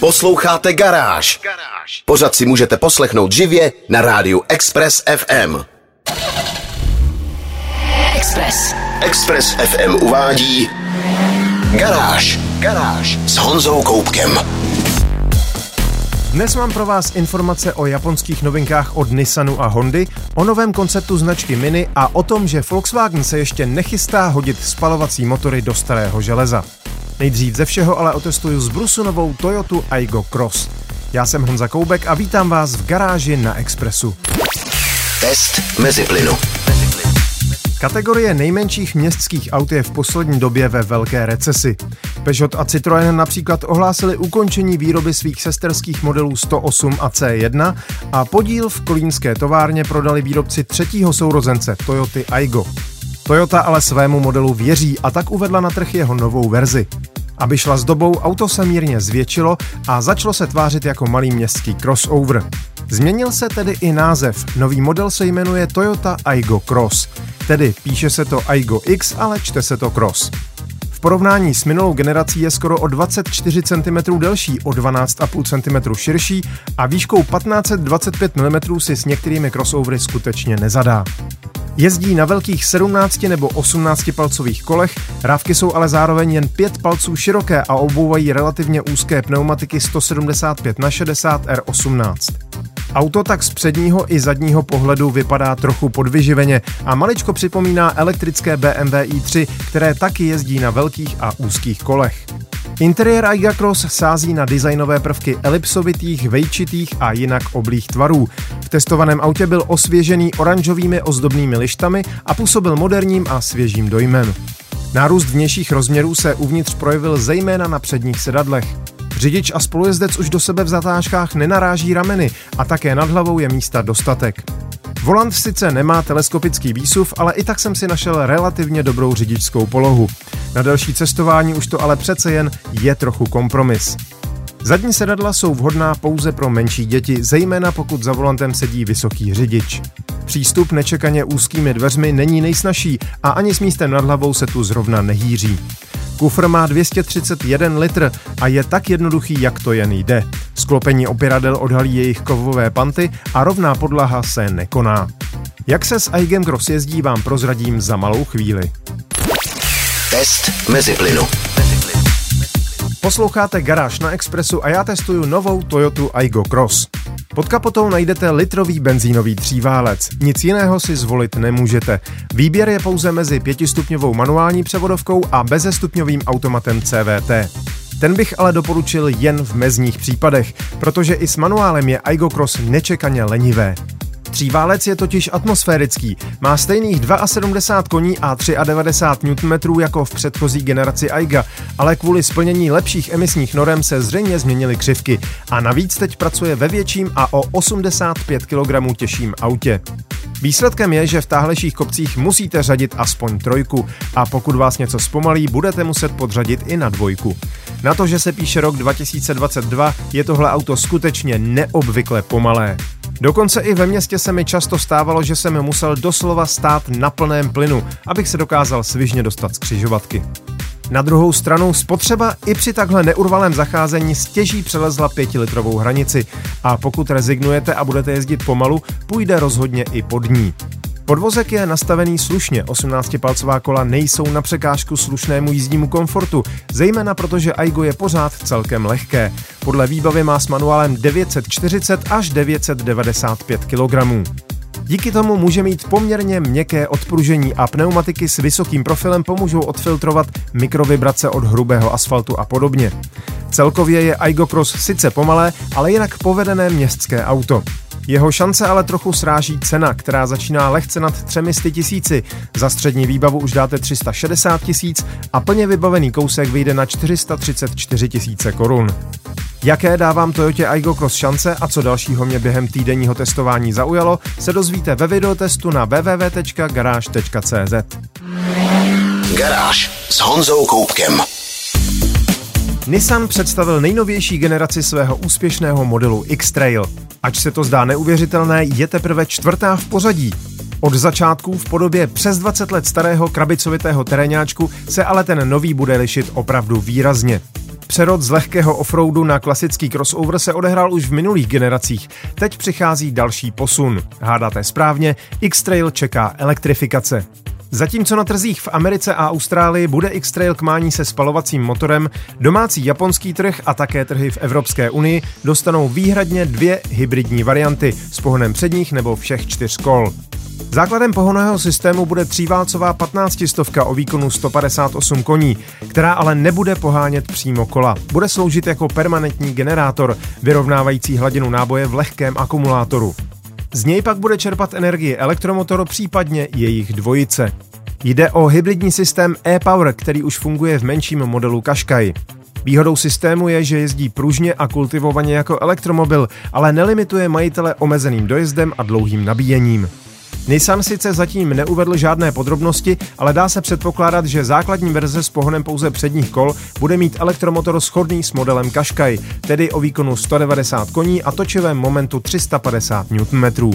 Posloucháte Garáž. Pořad si můžete poslechnout živě na rádiu Express FM. Express FM uvádí Garáž s Honzou Koubkem. Dnes mám pro vás informace o japonských novinkách od Nissanu a Hondy, o novém konceptu značky Mini a o tom, že Volkswagen se ještě nechystá hodit spalovací motory do starého železa. Nejdřív ze všeho ale otestuju z Brusu novou Toyotu Aygo Cross. Já jsem Honza Koubek a vítám vás v Garáži na Expressu. Test Meziplynu. Kategorie nejmenších městských aut je v poslední době ve velké recesi. Peugeot a Citroën například ohlásili ukončení výroby svých sesterských modelů 108 a C1 a podíl v kolínské továrně prodali výrobci třetího sourozence Toyoty Aygo. Toyota ale svému modelu věří a tak uvedla na trh jeho novou verzi. Aby šla s dobou, auto se mírně zvětšilo a začalo se tvářit jako malý městský crossover. Změnil se tedy i název, nový model se jmenuje Toyota Aygo Cross. Tedy píše se to Aygo X, ale čte se to Cross. V porovnání s minulou generací je skoro o 24 cm delší, o 12,5 cm širší a výškou 1525 mm si s některými crossovery skutečně nezadá. Jezdí na velkých 17 nebo 18 palcových kolech, rávky jsou ale zároveň jen 5 palců široké a obouvají relativně úzké pneumatiky 175/60 R18. Auto tak z předního i zadního pohledu vypadá trochu podvyživeně a maličko připomíná elektrické BMW i3, které taky jezdí na velkých a úzkých kolech. Interiér Aygo Cross sází na designové prvky elipsovitých, vejčitých a jinak oblých tvarů. V testovaném autě byl osvěžený oranžovými ozdobnými lištami a působil moderním a svěžím dojmem. Nárůst vnějších rozměrů se uvnitř projevil zejména na předních sedadlech. Řidič a spolujezdec už do sebe v zatáčkách nenaráží rameny a také nad hlavou je místa dostatek. Volant sice nemá teleskopický výsuv, ale i tak jsem si našel relativně dobrou řidičskou polohu. Na delší cestování už to ale přece jen je trochu kompromis. Zadní sedadla jsou vhodná pouze pro menší děti, zejména pokud za volantem sedí vysoký řidič. Přístup nečekaně úzkými dveřmi není nejsnažší a ani s místem nad hlavou se tu zrovna nehýří. Kufr má 231 litr a je tak jednoduchý, jak to jen jde. Sklopení opěradel odhalí jejich kovové panty a rovná podlaha se nekoná. Jak se s Aygem Cross jezdí, vám prozradím za malou chvíli. Test Meziplynu. Posloucháte Garáž na Expressu a já testuju novou Toyotu Aygo Cross. Pod kapotou najdete litrový benzínový tříválec, nic jiného si zvolit nemůžete. Výběr je pouze mezi pětistupňovou manuální převodovkou a bezestupňovým automatem CVT. Ten bych ale doporučil jen v mezních případech, protože i s manuálem je Aygo Cross nečekaně lenivé. Tříválec je totiž atmosférický, má stejných 72 koní a 93 Nm jako v předchozí generaci Ayga, ale kvůli splnění lepších emisních norem se zřejmě změnily křivky a navíc teď pracuje ve větším a o 85 kg těžším autě. Výsledkem je, že v táhlejších kopcích musíte řadit aspoň trojku a pokud vás něco zpomalí, budete muset podřadit i na dvojku. Na to, že se píše rok 2022, je tohle auto skutečně neobvykle pomalé. Dokonce i ve městě se mi často stávalo, že jsem musel doslova stát na plném plynu, abych se dokázal svižně dostat z křižovatky. Na druhou stranu spotřeba i při takhle neurvalém zacházení stěží přelezla 5-litrovou hranici a pokud rezignujete a budete jezdit pomalu, půjde rozhodně i pod ní. Podvozek je nastavený slušně, 18-palcová kola nejsou na překážku slušnému jízdnímu komfortu, zejména protože Aygo je pořád celkem lehké. Podle výbavy má s manuálem 940 až 995 kg. Díky tomu může mít poměrně měkké odpružení a pneumatiky s vysokým profilem pomůžou odfiltrovat mikrovibrace od hrubého asfaltu a podobně. Celkově je Aygo Cross sice pomalé, ale jinak povedené městské auto. Jeho šance ale trochu sráží cena, která začíná lehce nad 300 000, za střední výbavu už dáte 360 000 a plně vybavený kousek vyjde na 434 000 korun. Jaké dávám Toyotě Aygo Cross šance a co dalšího mě během týdenního testování zaujalo, se dozvíte ve videotestu na www.garage.cz. Garáž s Honzou Koubkem. Nissan představil nejnovější generaci svého úspěšného modelu X-Trail. Ač se to zdá neuvěřitelné, je teprve čtvrtá v pořadí. Od začátku v podobě přes 20 let starého krabicovitého terénáčku se ale ten nový bude lišit opravdu výrazně. Přerod z lehkého offroadu na klasický crossover se odehrál už v minulých generacích. Teď přichází další posun. Hádáte správně, X-Trail čeká elektrifikace. Zatímco na trzích v Americe a Austrálii bude X-Trail k mání se spalovacím motorem, domácí japonský trh a také trhy v Evropské unii dostanou výhradně dvě hybridní varianty s pohonem předních nebo všech čtyř kol. Základem pohonného systému bude tříválcová 15stovka o výkonu 158 koní, která ale nebude pohánět přímo kola. Bude sloužit jako permanentní generátor, vyrovnávající hladinu náboje v lehkém akumulátoru. Z něj pak bude čerpat energii elektromotor, případně jejich dvojice. Jde o hybridní systém e-Power, který už funguje v menším modelu Qashqai. Výhodou systému je, že jezdí pružně a kultivovaně jako elektromobil, ale nelimituje majitele omezeným dojezdem a dlouhým nabíjením. Nissan sice zatím neuvedl žádné podrobnosti, ale dá se předpokládat, že základní verze s pohonem pouze předních kol bude mít elektromotor shodný s modelem Qashqai, tedy o výkonu 190 koní a točivém momentu 350 Nm.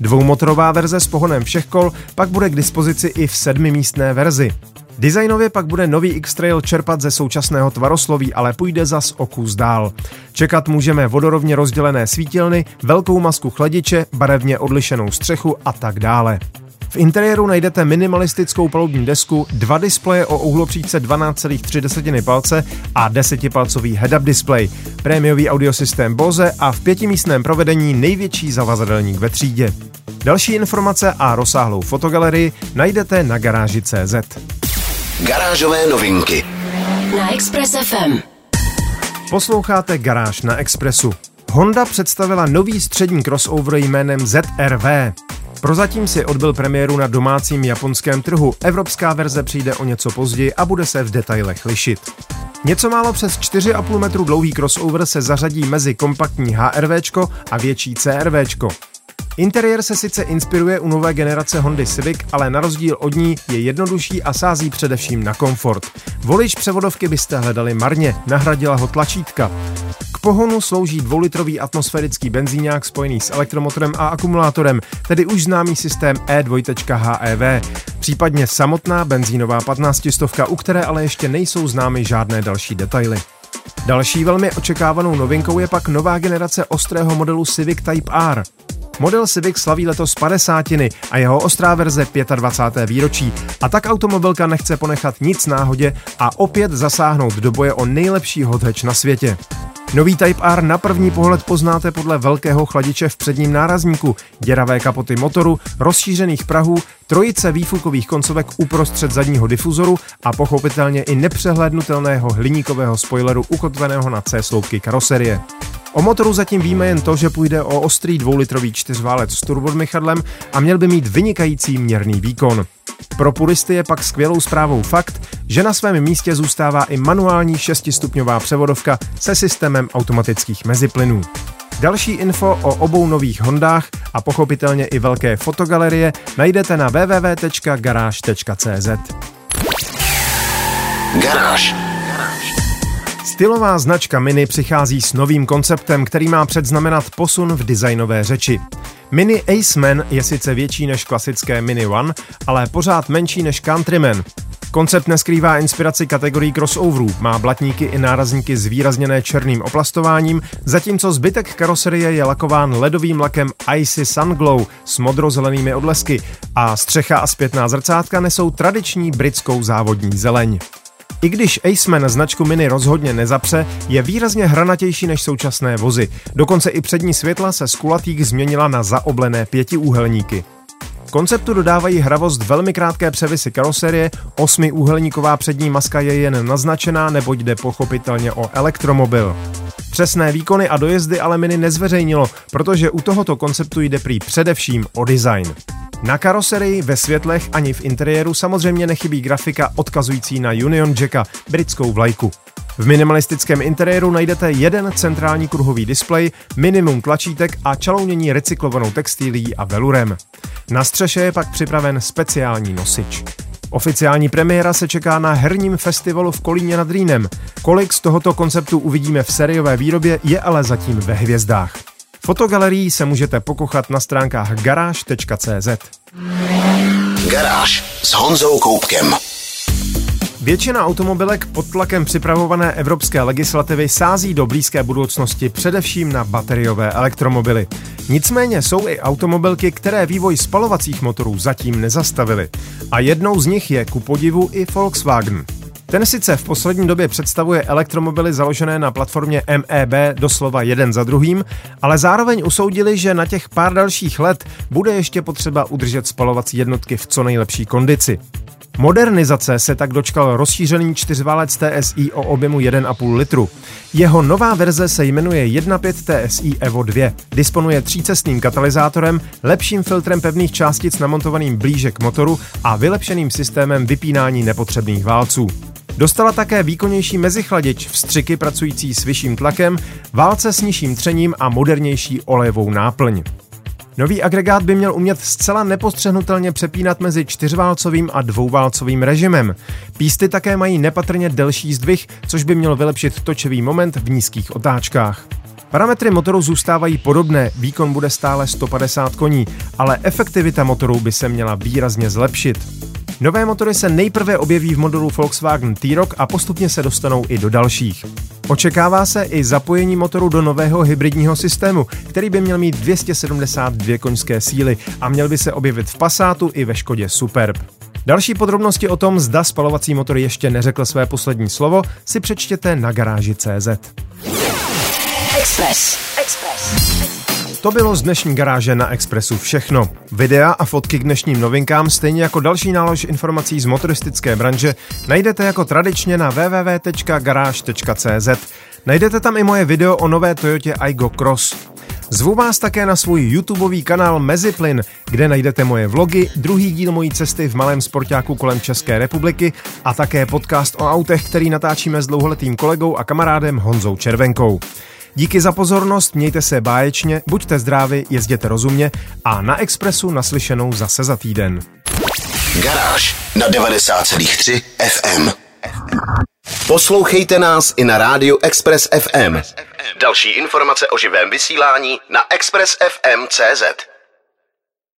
Dvoumotorová verze s pohonem všech kol pak bude k dispozici i v 7místné verzi. Designově pak bude nový X-Trail čerpat ze současného tvarosloví, ale půjde zas o kus dál. Čekat můžeme vodorovně rozdělené svítilny, velkou masku chladiče, barevně odlišenou střechu a tak dále. V interiéru najdete minimalistickou palubní desku, dva displeje o uhlopříčce 12,3 palce a 10palcový head-up display, prémiový audiosystém Bose a v pětimístném provedení největší zavazadelník ve třídě. Další informace a rozsáhlou fotogalerii najdete na garáži.cz. Garážové novinky na Express FM. Posloucháte Garáž na Expressu. Honda představila nový střední crossover jménem ZR-V. Prozatím si odbyl premiéru na domácím japonském trhu, evropská verze přijde o něco později a bude se v detailech lišit. Něco málo přes 4,5 metru dlouhý crossover se zařadí mezi kompaktní HR-Včko a větší CR-Včko. Interiér se sice inspiruje u nové generace Hondy Civic, ale na rozdíl od ní je jednodušší a sází především na komfort. Volič převodovky byste hledali marně, nahradila ho tlačítka. K pohonu slouží 2litrový atmosférický benzíňák spojený s elektromotorem a akumulátorem, tedy už známý systém E2.HEV, případně samotná benzínová 15stovka, u které ale ještě nejsou známy žádné další detaily. Další velmi očekávanou novinkou je pak nová generace ostrého modelu Civic Type R. Model Civic slaví letos 50. a jeho ostrá verze 25. výročí, a tak automobilka nechce ponechat nic náhodě a opět zasáhnout do boje o nejlepší hot hatch na světě. Nový Type R na první pohled poznáte podle velkého chladiče v předním nárazníku, děravé kapoty motoru, rozšířených prahů, trojice výfukových koncovek uprostřed zadního difuzoru a pochopitelně i nepřehlédnutelného hliníkového spoileru ukotveného na C-sloupky karoserie. O motoru zatím víme jen to, že půjde o ostrý 2litrový čtyřválec s turbodmychadlem a měl by mít vynikající měrný výkon. Pro puristy je pak skvělou zprávou fakt, že na svém místě zůstává i manuální 6stupňová převodovka se systémem automatických meziplynů. Další info o obou nových Hondách a pochopitelně i velké fotogalerie najdete na www.garage.cz. Garáž. Stylová značka MINI přichází s novým konceptem, který má předznamenat posun v designové řeči. MINI Aceman je sice větší než klasické MINI One, ale pořád menší než Countryman. Koncept neskrývá inspiraci kategorií crossoverů, má blatníky i nárazníky zvýrazněné černým oplastováním, zatímco zbytek karoserie je lakován ledovým lakem Ice Sun Glow s modrozelenými odlesky a střecha a zpětná zrcátka nesou tradiční britskou závodní zeleň. I když Aceman značku MINI rozhodně nezapře, je výrazně hranatější než současné vozy. Dokonce i přední světla se z kulatých změnila na zaoblené pětiúhelníky. Konceptu dodávají hravost velmi krátké převisy karoserie, 8úhelníková přední maska je jen naznačená, neboť jde pochopitelně o elektromobil. Přesné výkony a dojezdy ale MINI nezveřejnilo, protože u tohoto konceptu jde prý především o design. Na karoserii, ve světlech ani v interiéru samozřejmě nechybí grafika odkazující na Union Jacka, britskou vlajku. V minimalistickém interiéru najdete jeden centrální kruhový displej, minimum tlačítek a čalounění recyklovanou textilií a velurem. Na střeše je pak připraven speciální nosič. Oficiální premiéra se čeká na herním festivalu v Kolíně nad Rýnem. Kolik z tohoto konceptu uvidíme v sériové výrobě, je ale zatím ve hvězdách. Fotogalerii se můžete pokochat na stránkách garáž.cz. Garáž s Honzou Koubkem. Většina automobilek pod tlakem připravované evropské legislativy sází do blízké budoucnosti především na bateriové elektromobily. Nicméně jsou i automobilky, které vývoj spalovacích motorů zatím nezastavily. A jednou z nich je ku podivu i Volkswagen. Ten sice v poslední době představuje elektromobily založené na platformě MEB doslova jeden za druhým, ale zároveň usoudili, že na těch pár dalších let bude ještě potřeba udržet spalovací jednotky v co nejlepší kondici. Modernizace se tak dočkal rozšířený čtyřválec TSI o objemu 1,5 litru. Jeho nová verze se jmenuje 1.5 TSI Evo 2. Disponuje třícestným katalyzátorem, lepším filtrem pevných částic namontovaným blíže k motoru a vylepšeným systémem vypínání nepotřebných válců. Dostala také výkonnější mezichladič, vstřiky pracující s vyšším tlakem, válce s nižším třením a modernější olejovou náplň. Nový agregát by měl umět zcela nepostřehnutelně přepínat mezi čtyřválcovým a dvouválcovým režimem. Písty také mají nepatrně delší zdvih, což by mělo vylepšit točivý moment v nízkých otáčkách. Parametry motoru zůstávají podobné, výkon bude stále 150 koní, ale efektivita motoru by se měla výrazně zlepšit. Nové motory se nejprve objeví v modelu Volkswagen T-Roc a postupně se dostanou i do dalších. Očekává se i zapojení motoru do nového hybridního systému, který by měl mít 272 koňské síly a měl by se objevit v Passatu i ve Škodě Superb. Další podrobnosti o tom, zda spalovací motor ještě neřekl své poslední slovo, si přečtěte na garáži.cz. Express. To bylo z dnešní garáže na Expressu všechno. Videa a fotky k dnešním novinkám, stejně jako další nálož informací z motoristické branže, najdete jako tradičně na www.garage.cz. Najdete tam i moje video o nové Toyotě Aygo Cross. Zvu vás také na svůj YouTubeový kanál Meziplyn, kde najdete moje vlogy, druhý díl mojí cesty v malém sportáku kolem České republiky a také podcast o autech, který natáčíme s dlouholetým kolegou a kamarádem Honzou Červenkou. Díky za pozornost, mějte se báječně, buďte zdraví, jezděte rozumně a na Expressu naslyšenou zase za týden. Garáž na 90,3 FM. Poslouchejte nás i na rádiu Express FM. Další informace o živém vysílání na expressfm.cz.